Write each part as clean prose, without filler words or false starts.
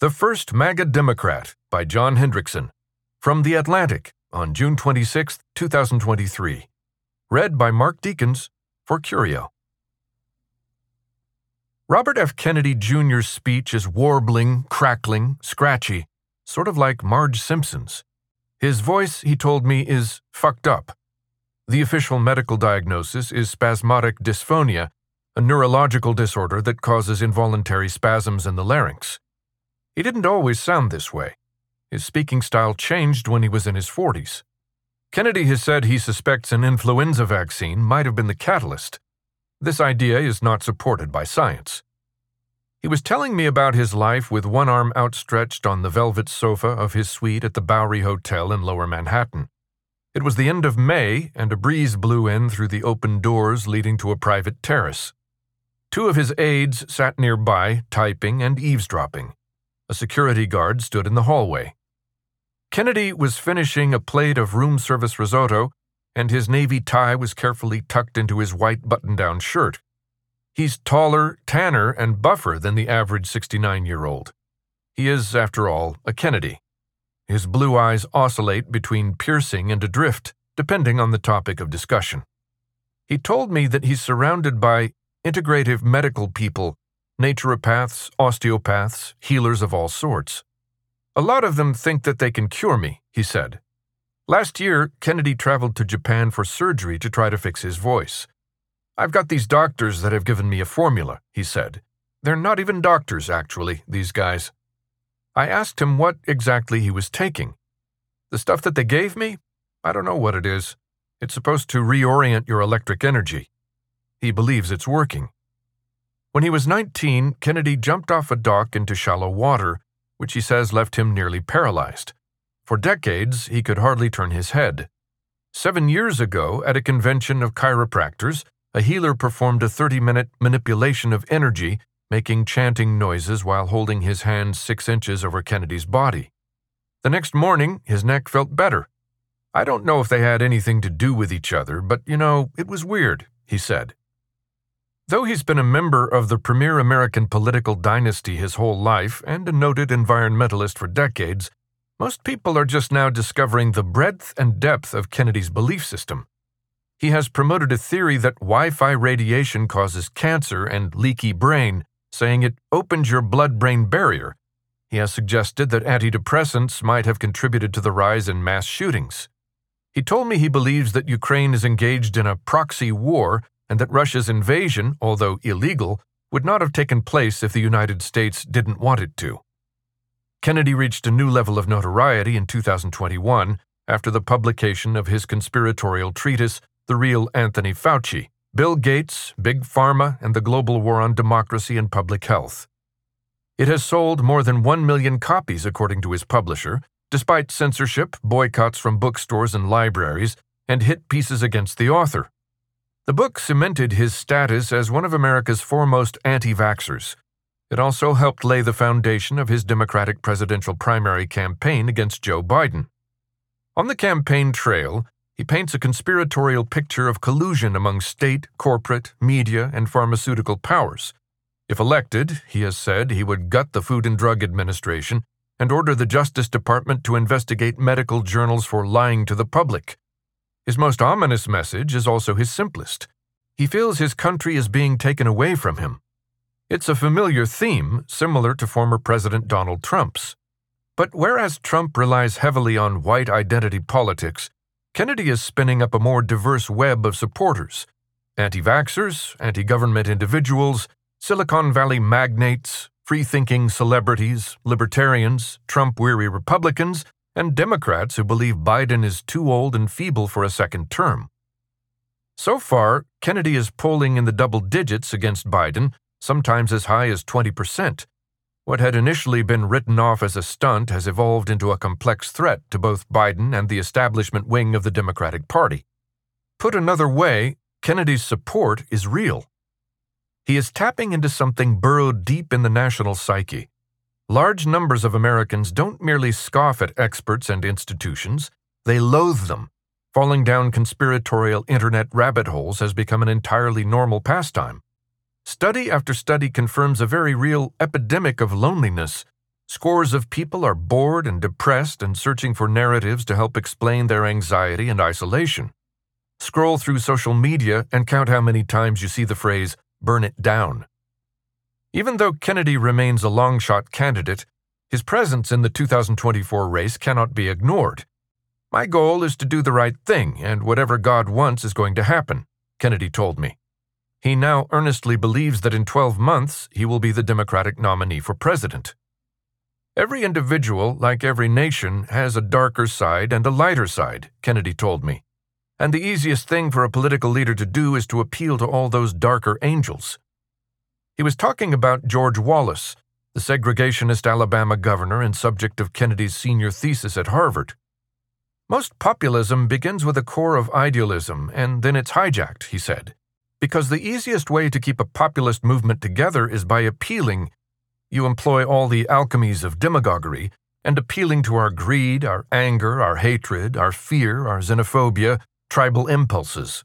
The First MAGA Democrat by John Hendrickson. From The Atlantic on June 26, 2023. Read by Mark Deakins for Curio. Robert F. Kennedy Jr.'s speech is warbling, crackling, scratchy, sort of like Marge Simpson's. His voice, he told me, is fucked up. The official medical diagnosis is spasmodic dysphonia, a neurological disorder that causes involuntary spasms in the larynx. He didn't always sound this way. His speaking style changed when he was in his 40s. Kennedy has said he suspects an influenza vaccine might have been the catalyst. This idea is not supported by science. He was telling me about his life with one arm outstretched on the velvet sofa of his suite at the Bowery Hotel in Lower Manhattan. It was the end of May, and a breeze blew in through the open doors leading to a private terrace. Two of his aides sat nearby, typing and eavesdropping. A security guard stood in the hallway. Kennedy was finishing a plate of room service risotto, and his navy tie was carefully tucked into his white button-down shirt. He's taller, tanner, and buffer than the average 69-year-old. He is, after all, a Kennedy. His blue eyes oscillate between piercing and adrift, depending on the topic of discussion. He told me that he's surrounded by integrative medical people, naturopaths, osteopaths, healers of all sorts. A lot of them think that they can cure me, he said. Last year, Kennedy traveled to Japan for surgery to try to fix his voice. I've got these doctors that have given me a formula, he said. They're not even doctors, actually, these guys. I asked him what exactly he was taking. The stuff that they gave me? I don't know what it is. It's supposed to reorient your electric energy. He believes it's working. When he was 19, Kennedy jumped off a dock into shallow water, which he says left him nearly paralyzed. For decades, he could hardly turn his head. 7 years ago, at a convention of chiropractors, a healer performed a 30-minute manipulation of energy, making chanting noises while holding his hand 6 inches over Kennedy's body. The next morning, his neck felt better. I don't know if they had anything to do with each other, but, you know, it was weird, he said. Though he's been a member of the premier American political dynasty his whole life and a noted environmentalist for decades, most people are just now discovering the breadth and depth of Kennedy's belief system. He has promoted a theory that Wi-Fi radiation causes cancer and leaky brain, saying it opens your blood-brain barrier. He has suggested that antidepressants might have contributed to the rise in mass shootings. He told me he believes that Ukraine is engaged in a proxy war and that Russia's invasion, although illegal, would not have taken place if the United States didn't want it to. Kennedy reached a new level of notoriety in 2021 after the publication of his conspiratorial treatise, The Real Anthony Fauci, Bill Gates, Big Pharma, and the Global War on Democracy and Public Health. It has sold more than 1 million copies, according to his publisher, despite censorship, boycotts from bookstores and libraries, and hit pieces against the author. The book cemented his status as one of America's foremost anti-vaxxers. It also helped lay the foundation of his Democratic presidential primary campaign against Joe Biden. On the campaign trail, he paints a conspiratorial picture of collusion among state, corporate, media, and pharmaceutical powers. If elected, he has said he would gut the Food and Drug Administration and order the Justice Department to investigate medical journals for lying to the public. His most ominous message is also his simplest. He feels his country is being taken away from him. It's a familiar theme, similar to former President Donald Trump's. But whereas Trump relies heavily on white identity politics, Kennedy is spinning up a more diverse web of supporters: anti-vaxxers, anti-government individuals, Silicon Valley magnates, free-thinking celebrities, libertarians, Trump-weary Republicans, and Democrats who believe Biden is too old and feeble for a second term. So far, Kennedy is polling in the double digits against Biden, sometimes as high as 20%. What had initially been written off as a stunt has evolved into a complex threat to both Biden and the establishment wing of the Democratic Party. Put another way, Kennedy's support is real. He is tapping into something burrowed deep in the national psyche. Large numbers of Americans don't merely scoff at experts and institutions, they loathe them. Falling down conspiratorial internet rabbit holes has become an entirely normal pastime. Study after study confirms a very real epidemic of loneliness, Scores of people are bored and depressed and searching for narratives to help explain their anxiety and isolation. Scroll through social media and count how many times you see the phrase, burn it down. Even though Kennedy remains a long-shot candidate, his presence in the 2024 race cannot be ignored. My goal is to do the right thing, and whatever God wants is going to happen, Kennedy told me. He now earnestly believes that in 12 months he will be the Democratic nominee for president. Every individual, like every nation, has a darker side and a lighter side, Kennedy told me, and the easiest thing for a political leader to do is to appeal to all those darker angels. He was talking about George Wallace, the segregationist Alabama governor and subject of Kennedy's senior thesis at Harvard. Most populism begins with a core of idealism, and then it's hijacked, he said, because the easiest way to keep a populist movement together is by appealing. You employ all the alchemies of demagoguery and appealing to our greed, our anger, our hatred, our fear, our xenophobia, tribal impulses.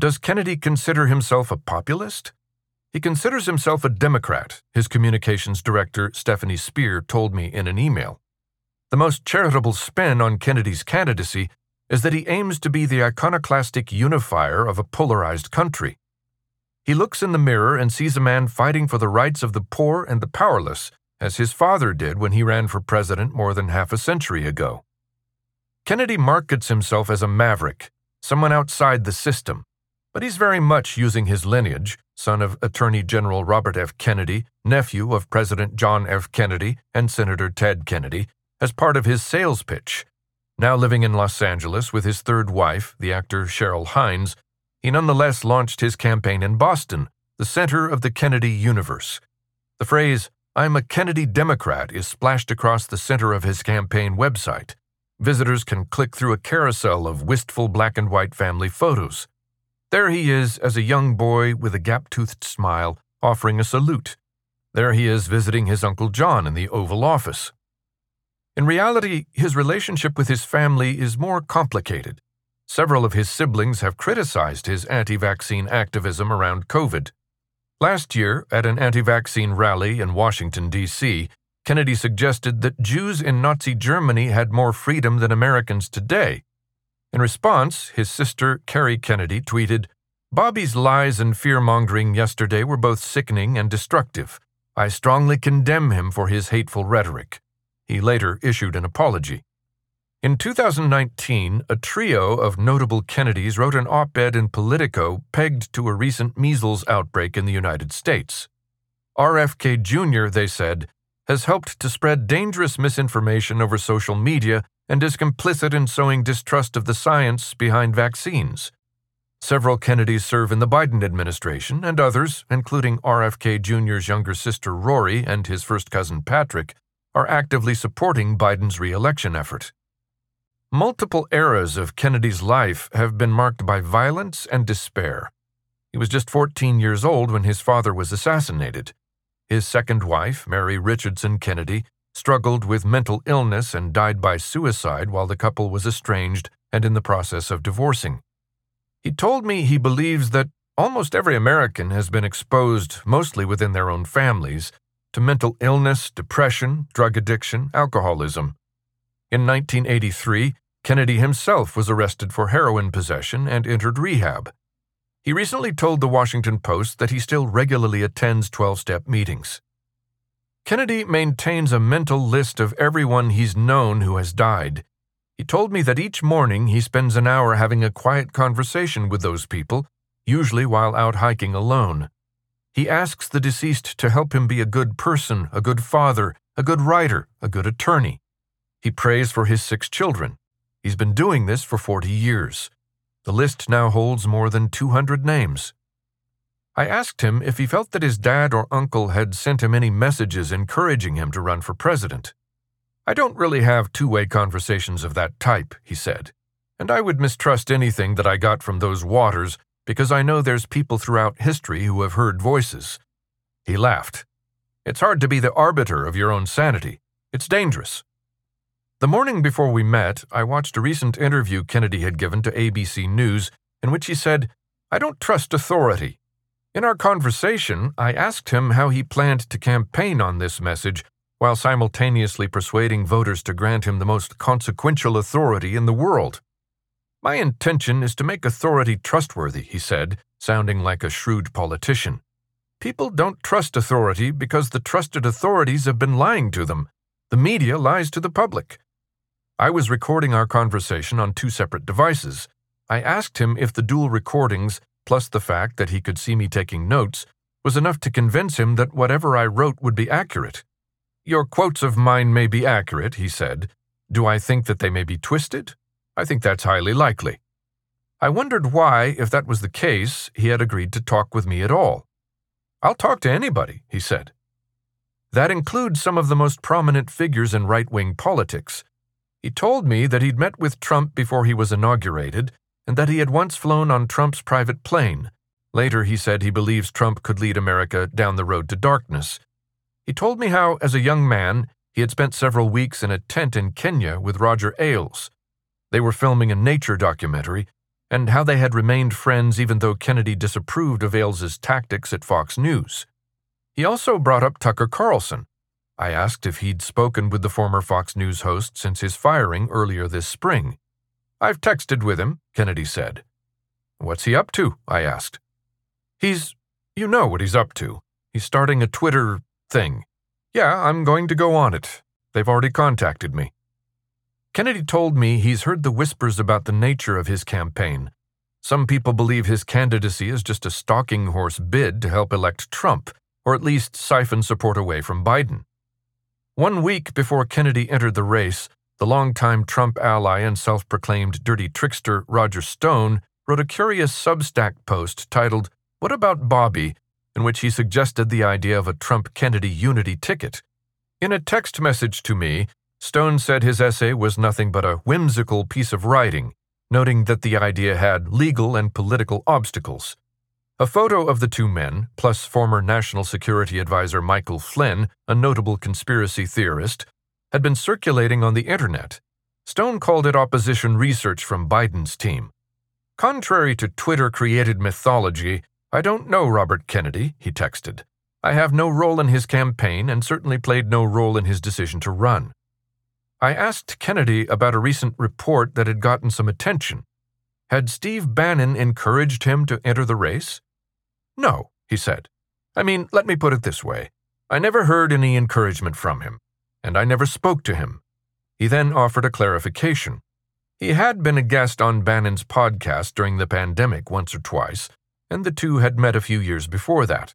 Does Kennedy consider himself a populist? He considers himself a Democrat, his communications director, Stephanie Speer, told me in an email. The most charitable spin on Kennedy's candidacy is that he aims to be the iconoclastic unifier of a polarized country. He looks in the mirror and sees a man fighting for the rights of the poor and the powerless, as his father did when he ran for president more than half a century ago. Kennedy markets himself as a maverick, someone outside the system, but he's very much using his lineage, son of Attorney General Robert F. Kennedy, nephew of President John F. Kennedy and Senator Ted Kennedy, as part of his sales pitch. Now living in Los Angeles with his third wife, the actor Cheryl Hines, he nonetheless launched his campaign in Boston, the center of the Kennedy universe. The phrase, "I'm a Kennedy Democrat," is splashed across the center of his campaign website. Visitors can click through a carousel of wistful black and white family photos. There he is as a young boy with a gap-toothed smile, offering a salute. There he is visiting his Uncle John in the Oval Office. In reality, his relationship with his family is more complicated. Several of his siblings have criticized his anti-vaccine activism around COVID. Last year, at an anti-vaccine rally in Washington, D.C., Kennedy suggested that Jews in Nazi Germany had more freedom than Americans today. In response, his sister, Carrie Kennedy, tweeted, "Bobby's lies and fear-mongering yesterday were both sickening and destructive. I strongly condemn him for his hateful rhetoric." He later issued an apology. In 2019, a trio of notable Kennedys wrote an op-ed in Politico pegged to a recent measles outbreak in the United States. RFK Jr., they said, has helped to spread dangerous misinformation over social media and is complicit in sowing distrust of the science behind vaccines. Several Kennedys serve in the Biden administration, and others, including RFK Jr.'s younger sister Rory and his first cousin Patrick, are actively supporting Biden's re-election effort. Multiple eras of Kennedy's life have been marked by violence and despair. He was just 14 years old when his father was assassinated. His second wife, Mary Richardson Kennedy, struggled with mental illness and died by suicide while the couple was estranged and in the process of divorcing. He told me he believes that almost every American has been exposed, mostly within their own families, to mental illness, depression, drug addiction, alcoholism. In 1983, Kennedy himself was arrested for heroin possession and entered rehab. He recently told the Washington Post that he still regularly attends 12-step meetings. Kennedy maintains a mental list of everyone he's known who has died. He told me that each morning he spends an hour having a quiet conversation with those people, usually while out hiking alone. He asks the deceased to help him be a good person, a good father, a good writer, a good attorney. He prays for his 6 children. He's been doing this for 40 years. The list now holds more than 200 names. I asked him if he felt that his dad or uncle had sent him any messages encouraging him to run for president. "I don't really have two-way conversations of that type," he said, "and I would mistrust anything that I got from those waters because I know there's people throughout history who have heard voices." He laughed. "It's hard to be the arbiter of your own sanity. It's dangerous." The morning before we met, I watched a recent interview Kennedy had given to ABC News in which he said, "I don't trust authority." In our conversation, I asked him how he planned to campaign on this message while simultaneously persuading voters to grant him the most consequential authority in the world. My intention is to make authority trustworthy, he said, sounding like a shrewd politician. People don't trust authority because the trusted authorities have been lying to them. The media lies to the public. I was recording our conversation on two separate devices. I asked him if the dual recordings, plus the fact that he could see me taking notes, was enough to convince him that whatever I wrote would be accurate. Your quotes of mine may be accurate, he said. Do I think that they may be twisted? I think that's highly likely. I wondered why, if that was the case, he had agreed to talk with me at all. I'll talk to anybody, he said. That includes some of the most prominent figures in right-wing politics. He told me that he'd met with Trump before he was inaugurated, and that he had once flown on Trump's private plane. Later, he said he believes Trump could lead America down the road to darkness. He told me how, as a young man, he had spent several weeks in a tent in Kenya with Roger Ailes. They were filming a nature documentary, and how they had remained friends even though Kennedy disapproved of Ailes' tactics at Fox News. He also brought up Tucker Carlson. I asked if he'd spoken with the former Fox News host since his firing earlier this spring. I've texted with him, Kennedy said. What's he up to? I asked. You know what he's up to. He's starting a Twitter thing. Yeah, I'm going to go on it. They've already contacted me. Kennedy told me he's heard the whispers about the nature of his campaign. Some people believe his candidacy is just a stalking horse bid to help elect Trump, or at least siphon support away from Biden. 1 week before Kennedy entered the race, the longtime Trump ally and self-proclaimed dirty trickster Roger Stone wrote a curious Substack post titled, "What About Bobby?", in which he suggested the idea of a Trump-Kennedy unity ticket. In a text message to me, Stone said his essay was nothing but a whimsical piece of writing, noting that the idea had legal and political obstacles. A photo of the two men, plus former National Security Advisor Michael Flynn, a notable conspiracy theorist, had been circulating on the internet. Stone called it opposition research from Biden's team. Contrary to Twitter-created mythology, I don't know Robert Kennedy, he texted. I have no role in his campaign and certainly played no role in his decision to run. I asked Kennedy about a recent report that had gotten some attention. Had Steve Bannon encouraged him to enter the race? No, he said. I mean, let me put it this way. I never heard any encouragement from him, and I never spoke to him. He then offered a clarification. He had been a guest on Bannon's podcast during the pandemic once or twice, and the two had met a few years before that.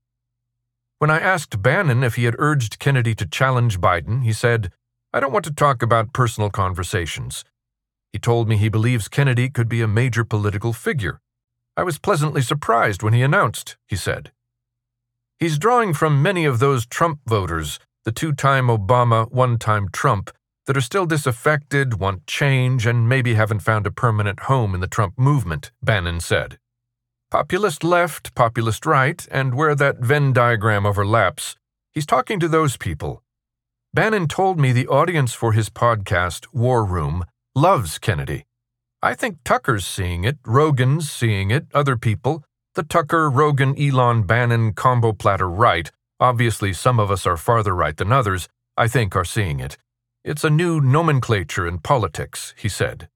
When I asked Bannon if he had urged Kennedy to challenge Biden, he said, I don't want to talk about personal conversations. He told me he believes Kennedy could be a major political figure. I was pleasantly surprised when he announced, he said. He's drawing from many of those Trump voters, the two-time Obama, one-time Trump, that are still disaffected, want change, and maybe haven't found a permanent home in the Trump movement, Bannon said. Populist left, populist right, and where that Venn diagram overlaps, he's talking to those people. Bannon told me the audience for his podcast, War Room, loves Kennedy. I think Tucker's seeing it, Rogan's seeing it, other people. The Tucker, Rogan, Elon, Bannon combo platter right, obviously some of us are farther right than others, I think are seeing it. It's a new nomenclature in politics, he said.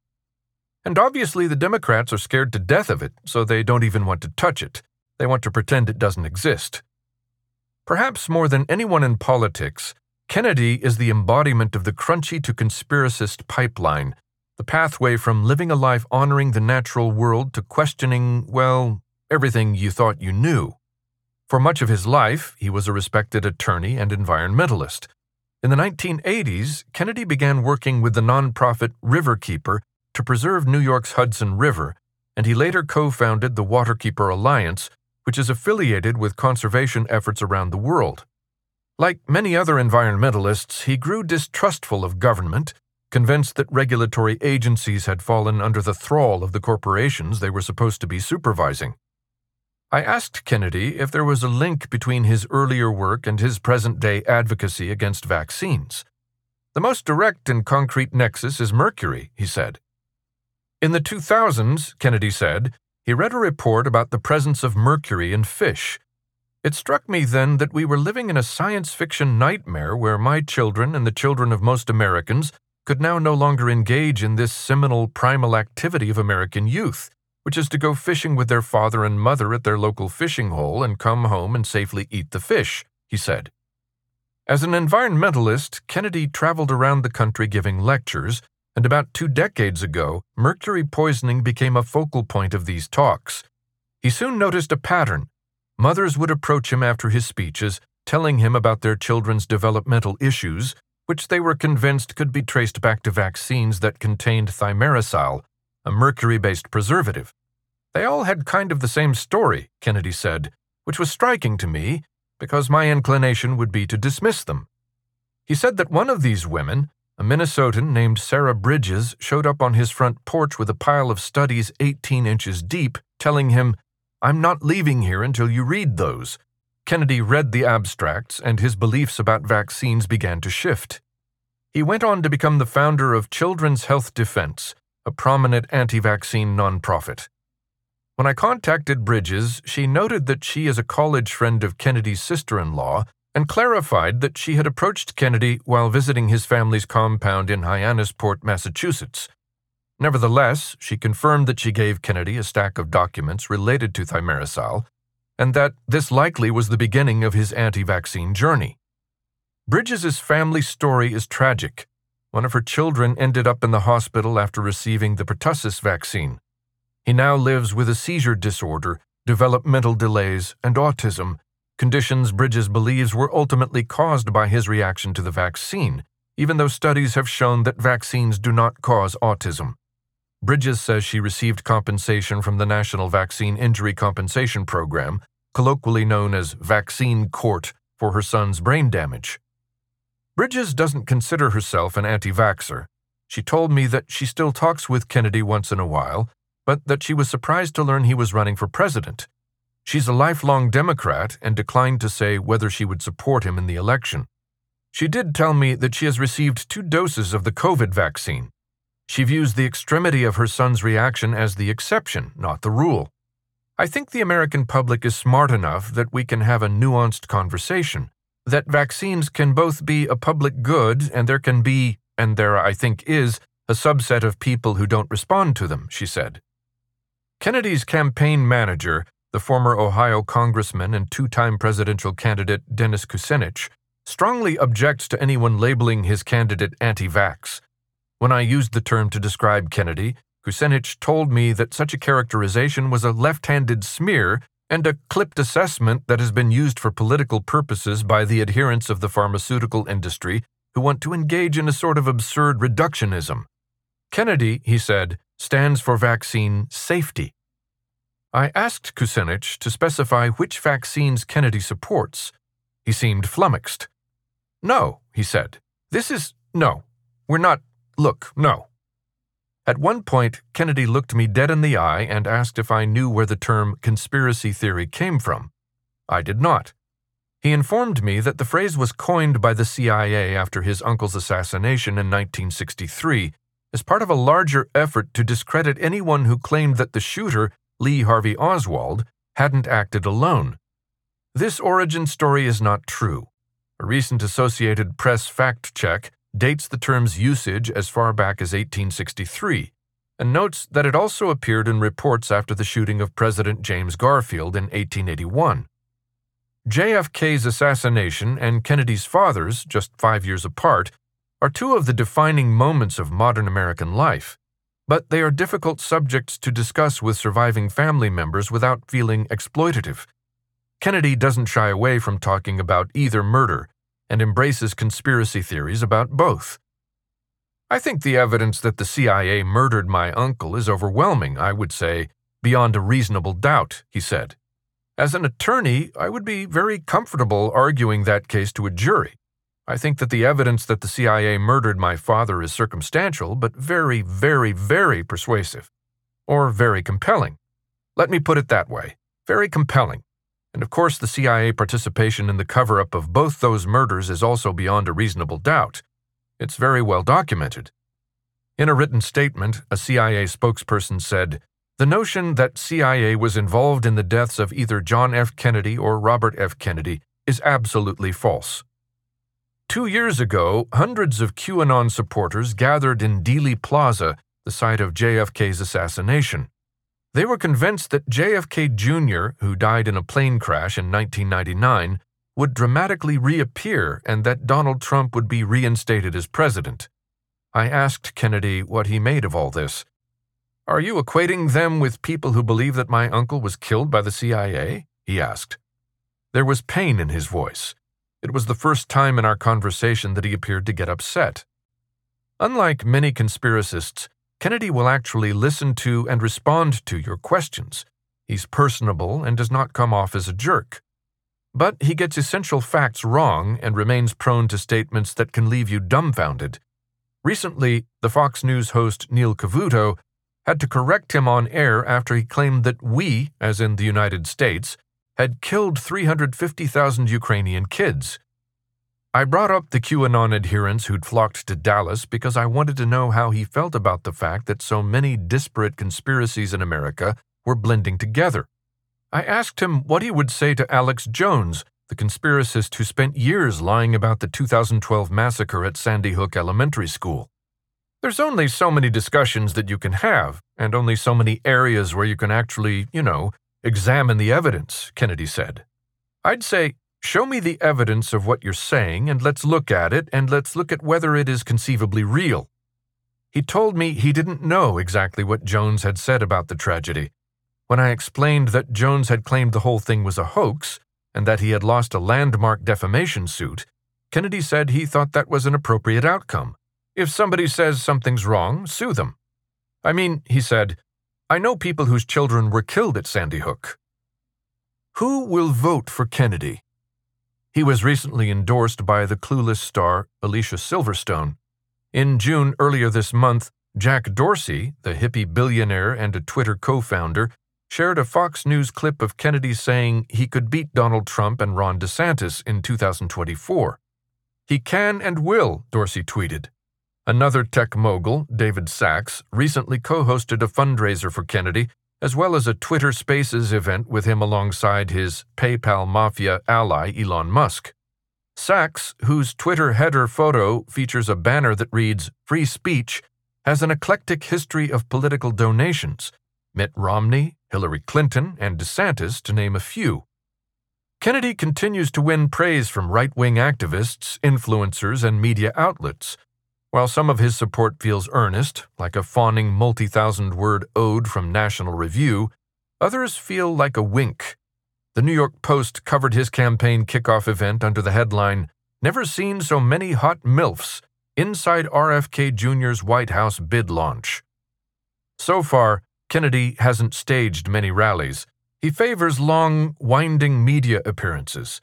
And obviously the Democrats are scared to death of it, so they don't even want to touch it. They want to pretend it doesn't exist. Perhaps more than anyone in politics, Kennedy is the embodiment of the crunchy-to-conspiracist pipeline, the pathway from living a life honoring the natural world to questioning, well, everything you thought you knew. For much of his life, he was a respected attorney and environmentalist. In the 1980s, Kennedy began working with the nonprofit Riverkeeper to preserve New York's Hudson River, and he later co-founded the Waterkeeper Alliance, which is affiliated with conservation efforts around the world. Like many other environmentalists, he grew distrustful of government, convinced that regulatory agencies had fallen under the thrall of the corporations they were supposed to be supervising. I asked Kennedy if there was a link between his earlier work and his present-day advocacy against vaccines. The most direct and concrete nexus is mercury, he said. In the 2000s, Kennedy said, he read a report about the presence of mercury in fish. It struck me then that we were living in a science fiction nightmare where my children and the children of most Americans could now no longer engage in this seminal primal activity of American youth, which is to go fishing with their father and mother at their local fishing hole and come home and safely eat the fish, he said. As an environmentalist, Kennedy traveled around the country giving lectures, and about 2 decades ago, mercury poisoning became a focal point of these talks. He soon noticed a pattern. Mothers would approach him after his speeches, telling him about their children's developmental issues, which they were convinced could be traced back to vaccines that contained thimerosal, a mercury-based preservative. They all had kind of the same story, Kennedy said, which was striking to me because my inclination would be to dismiss them. He said that one of these women, a Minnesotan named Sarah Bridges, showed up on his front porch with a pile of studies 18 inches deep, telling him, "I'm not leaving here until you read those." Kennedy read the abstracts, and his beliefs about vaccines began to shift. He went on to become the founder of Children's Health Defense, a prominent anti-vaccine nonprofit. When I contacted Bridges, she noted that she is a college friend of Kennedy's sister-in-law and clarified that she had approached Kennedy while visiting his family's compound in Hyannisport, Massachusetts. Nevertheless, she confirmed that she gave Kennedy a stack of documents related to thimerosal, and that this likely was the beginning of his anti-vaccine journey. Bridges' family story is tragic. One of her children ended up in the hospital after receiving the pertussis vaccine. He now lives with a seizure disorder, developmental delays, and autism, conditions Bridges believes were ultimately caused by his reaction to the vaccine, even though studies have shown that vaccines do not cause autism. Bridges says she received compensation from the National Vaccine Injury Compensation Program, colloquially known as Vaccine Court, for her son's brain damage. Bridges doesn't consider herself an anti-vaxxer. She told me that she still talks with Kennedy once in a while, but that she was surprised to learn he was running for president. She's a lifelong Democrat and declined to say whether she would support him in the election. She did tell me that she has received 2 doses of the COVID vaccine. She views the extremity of her son's reaction as the exception, not the rule. I think the American public is smart enough that we can have a nuanced conversation, that vaccines can both be a public good and there can be, and there I think is, a subset of people who don't respond to them, she said. Kennedy's campaign manager, the former Ohio congressman and 2-time presidential candidate Dennis Kucinich, strongly objects to anyone labeling his candidate anti-vax. When I used the term to describe Kennedy, Kucinich told me that such a characterization was a left-handed smear and a clipped assessment that has been used for political purposes by the adherents of the pharmaceutical industry who want to engage in a sort of absurd reductionism. Kennedy, he said, stands for vaccine safety. I asked Kucinich to specify which vaccines Kennedy supports. He seemed flummoxed. "No," he said. We're not. Look, no." At one point, Kennedy looked me dead in the eye and asked if I knew where the term conspiracy theory came from. I did not. He informed me that the phrase was coined by the CIA after his uncle's assassination in 1963 as part of a larger effort to discredit anyone who claimed that the shooter, Lee Harvey Oswald, hadn't acted alone. This origin story is not true. A recent Associated Press fact check dates the term's usage as far back as 1863, and notes that it also appeared in reports after the shooting of President James Garfield in 1881. JFK's assassination and Kennedy's father's, just 5 years apart, are 2 of the defining moments of modern American life, but they are difficult subjects to discuss with surviving family members without feeling exploitative. Kennedy doesn't shy away from talking about either murder, and embraces conspiracy theories about both. "I think the evidence that the CIA murdered my uncle is overwhelming, I would say, beyond a reasonable doubt," he said. "As an attorney, I would be very comfortable arguing that case to a jury. I think that the evidence that the CIA murdered my father is circumstantial, but very, very, very persuasive. Or very compelling. Let me put it that way. Very compelling. And of course, the CIA participation in the cover-up of both those murders is also beyond a reasonable doubt. It's very well documented." In a written statement, a CIA spokesperson said, The notion that CIA was involved in the deaths of either John F. Kennedy or Robert F. Kennedy is absolutely false. 2 years ago, hundreds of QAnon supporters gathered in Dealey Plaza, the site of JFK's assassination. They were convinced that JFK Jr., who died in a plane crash in 1999, would dramatically reappear and that Donald Trump would be reinstated as president. I asked Kennedy what he made of all this. "Are you equating them with people who believe that my uncle was killed by the CIA?" he asked. There was pain in his voice. It was the first time in our conversation that he appeared to get upset. Unlike many conspiracists, Kennedy will actually listen to and respond to your questions. He's personable and does not come off as a jerk. But he gets essential facts wrong and remains prone to statements that can leave you dumbfounded. Recently, the Fox News host Neil Cavuto had to correct him on air after he claimed that we, as in the United States, had killed 350,000 Ukrainian kids. I brought up the QAnon adherents who'd flocked to Dallas because I wanted to know how he felt about the fact that so many disparate conspiracies in America were blending together. I asked him what he would say to Alex Jones, the conspiracist who spent years lying about the 2012 massacre at Sandy Hook Elementary School. There's only so many discussions that you can have, and only so many areas where you can actually, examine the evidence, Kennedy said. I'd say, show me the evidence of what you're saying, and let's look at it, and let's look at whether it is conceivably real. He told me he didn't know exactly what Jones had said about the tragedy. When I explained that Jones had claimed the whole thing was a hoax, and that he had lost a landmark defamation suit, Kennedy said he thought that was an appropriate outcome. If somebody says something's wrong, sue them. I mean, he said, I know people whose children were killed at Sandy Hook. Who will vote for Kennedy? He was recently endorsed by the clueless star Alicia Silverstone. In June earlier this month, Jack Dorsey, the hippie billionaire and a Twitter co-founder, shared a Fox News clip of Kennedy saying he could beat Donald Trump and Ron DeSantis in 2024. He can and will, Dorsey tweeted. Another tech mogul, David Sacks, recently co-hosted a fundraiser for Kennedy, as well as a Twitter Spaces event with him alongside his PayPal mafia ally Elon Musk. Sacks, whose Twitter header photo features a banner that reads, "Free Speech," has an eclectic history of political donations, Mitt Romney, Hillary Clinton, and DeSantis, to name a few. Kennedy continues to win praise from right-wing activists, influencers, and media outlets. While some of his support feels earnest, like a fawning multi-thousand-word ode from National Review, others feel like a wink. The New York Post covered his campaign kickoff event under the headline, "Never Seen So Many Hot MILFs, Inside RFK Jr.'s White House Bid Launch." So far, Kennedy hasn't staged many rallies. He favors long, winding media appearances.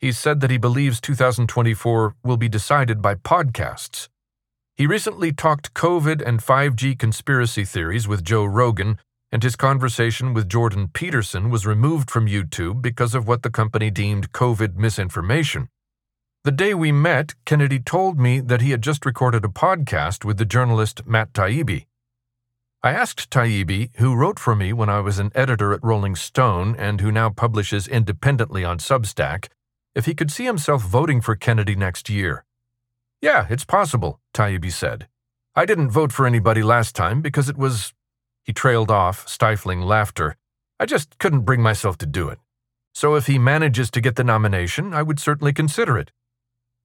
He said that he believes 2024 will be decided by podcasts. He recently talked COVID and 5G conspiracy theories with Joe Rogan, and his conversation with Jordan Peterson was removed from YouTube because of what the company deemed COVID misinformation. The day we met, Kennedy told me that he had just recorded a podcast with the journalist Matt Taibbi. I asked Taibbi, who wrote for me when I was an editor at Rolling Stone and who now publishes independently on Substack, if he could see himself voting for Kennedy next year. "Yeah, it's possible," Taibbi said. "I didn't vote for anybody last time because it was—" He trailed off, stifling laughter. "I just couldn't bring myself to do it. So if he manages to get the nomination, I would certainly consider it."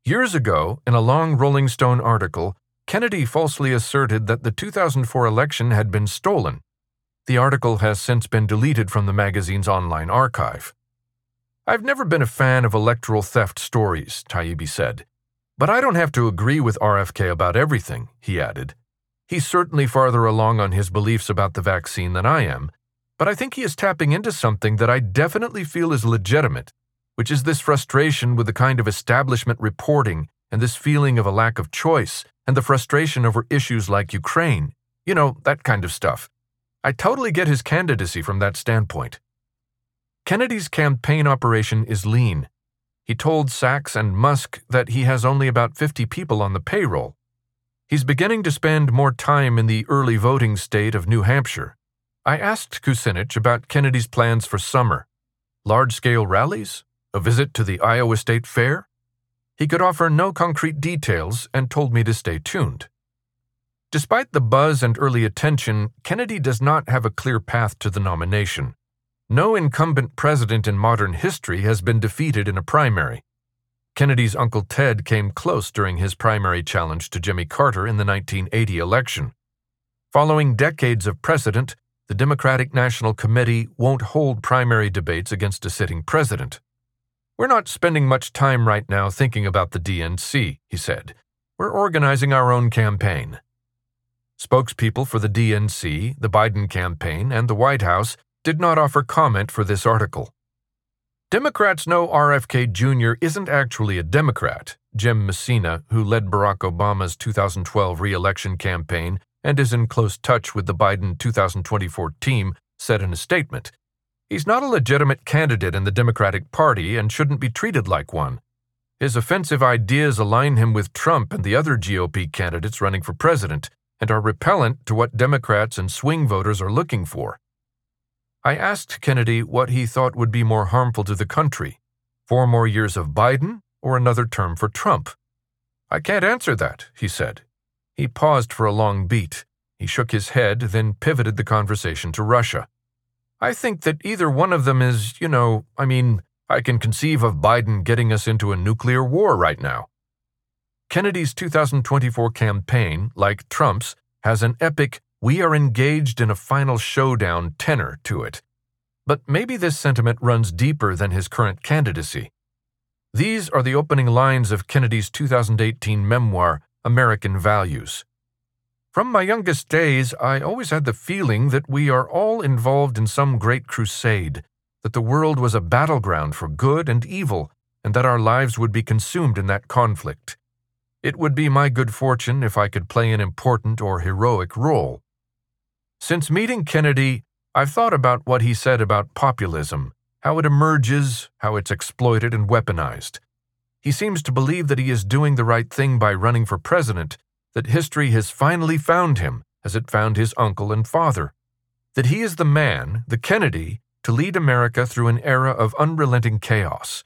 Years ago, in a long Rolling Stone article, Kennedy falsely asserted that the 2004 election had been stolen. The article has since been deleted from the magazine's online archive. "I've never been a fan of electoral theft stories," Taibbi said. "But I don't have to agree with RFK about everything," he added. "He's certainly farther along on his beliefs about the vaccine than I am, but I think he is tapping into something that I definitely feel is legitimate, which is this frustration with the kind of establishment reporting and this feeling of a lack of choice and the frustration over issues like Ukraine, that kind of stuff. I totally get his candidacy from that standpoint." Kennedy's campaign operation is lean. He told Sachs and Musk that he has only about 50 people on the payroll. He's beginning to spend more time in the early voting state of New Hampshire. I asked Kucinich about Kennedy's plans for summer. Large-scale rallies? A visit to the Iowa State Fair? He could offer no concrete details and told me to stay tuned. Despite the buzz and early attention, Kennedy does not have a clear path to the nomination. No incumbent president in modern history has been defeated in a primary. Kennedy's Uncle Ted came close during his primary challenge to Jimmy Carter in the 1980 election. Following decades of precedent, the Democratic National Committee won't hold primary debates against a sitting president. "We're not spending much time right now thinking about the DNC," he said. "We're organizing our own campaign." Spokespeople for the DNC, the Biden campaign, and the White House did not offer comment for this article. Democrats know RFK Jr. isn't actually a Democrat. Jim Messina, who led Barack Obama's 2012 re-election campaign and is in close touch with the Biden 2024 team, said in a statement, "He's not a legitimate candidate in the Democratic Party and shouldn't be treated like one. His offensive ideas align him with Trump and the other GOP candidates running for president and are repellent to what Democrats and swing voters are looking for." I asked Kennedy what he thought would be more harmful to the country, 4 more years of Biden or another term for Trump. "I can't answer that," he said. He paused for a long beat. He shook his head, then pivoted the conversation to Russia. "I think that either one of them is, I can conceive of Biden getting us into a nuclear war right now." Kennedy's 2024 campaign, like Trump's, has an epic, "We are engaged in a final showdown" tenor to it. But maybe this sentiment runs deeper than his current candidacy. These are the opening lines of Kennedy's 2018 memoir, American Values. "From my youngest days, I always had the feeling that we are all involved in some great crusade, that the world was a battleground for good and evil, and that our lives would be consumed in that conflict. It would be my good fortune if I could play an important or heroic role. Since meeting Kennedy, I've thought about what he said about populism, how it emerges, how it's exploited and weaponized. He seems to believe that he is doing the right thing by running for president, that history has finally found him, as it found his uncle and father, that he is the man, the Kennedy, to lead America through an era of unrelenting chaos.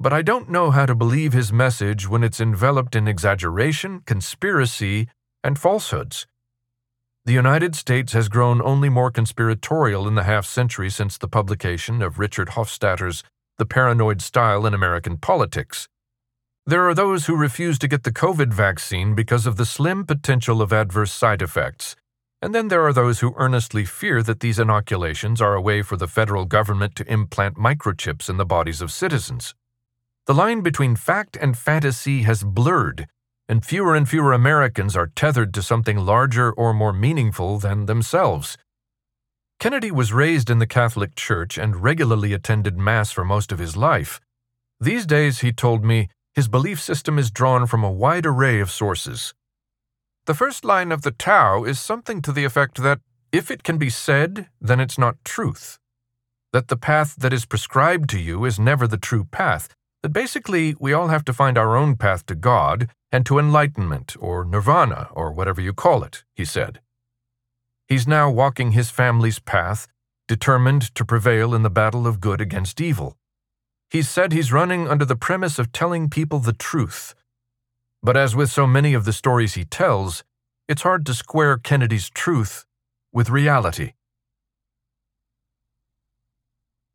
But I don't know how to believe his message when it's enveloped in exaggeration, conspiracy, and falsehoods. The United States has grown only more conspiratorial in the half-century since the publication of Richard Hofstadter's The Paranoid Style in American Politics. There are those who refuse to get the COVID vaccine because of the slim potential of adverse side effects, and then there are those who earnestly fear that these inoculations are a way for the federal government to implant microchips in the bodies of citizens. The line between fact and fantasy has blurred, and fewer Americans are tethered to something larger or more meaningful than themselves." Kennedy was raised in the Catholic Church and regularly attended Mass for most of his life. These days, he told me, his belief system is drawn from a wide array of sources. "The first line of the Tao is something to the effect that, if it can be said, then it's not truth. That the path that is prescribed to you is never the true path. That basically, we all have to find our own path to God and to enlightenment or nirvana or whatever you call it," he said. He's now walking his family's path, determined to prevail in the battle of good against evil. He said he's running under the premise of telling people the truth. But as with so many of the stories he tells, it's hard to square Kennedy's truth with reality.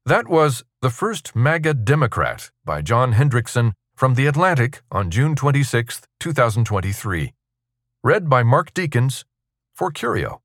That was The First MAGA Democrat by John Hendrickson from The Atlantic on June 26, 2023. Read by Mark Deakins for Curio.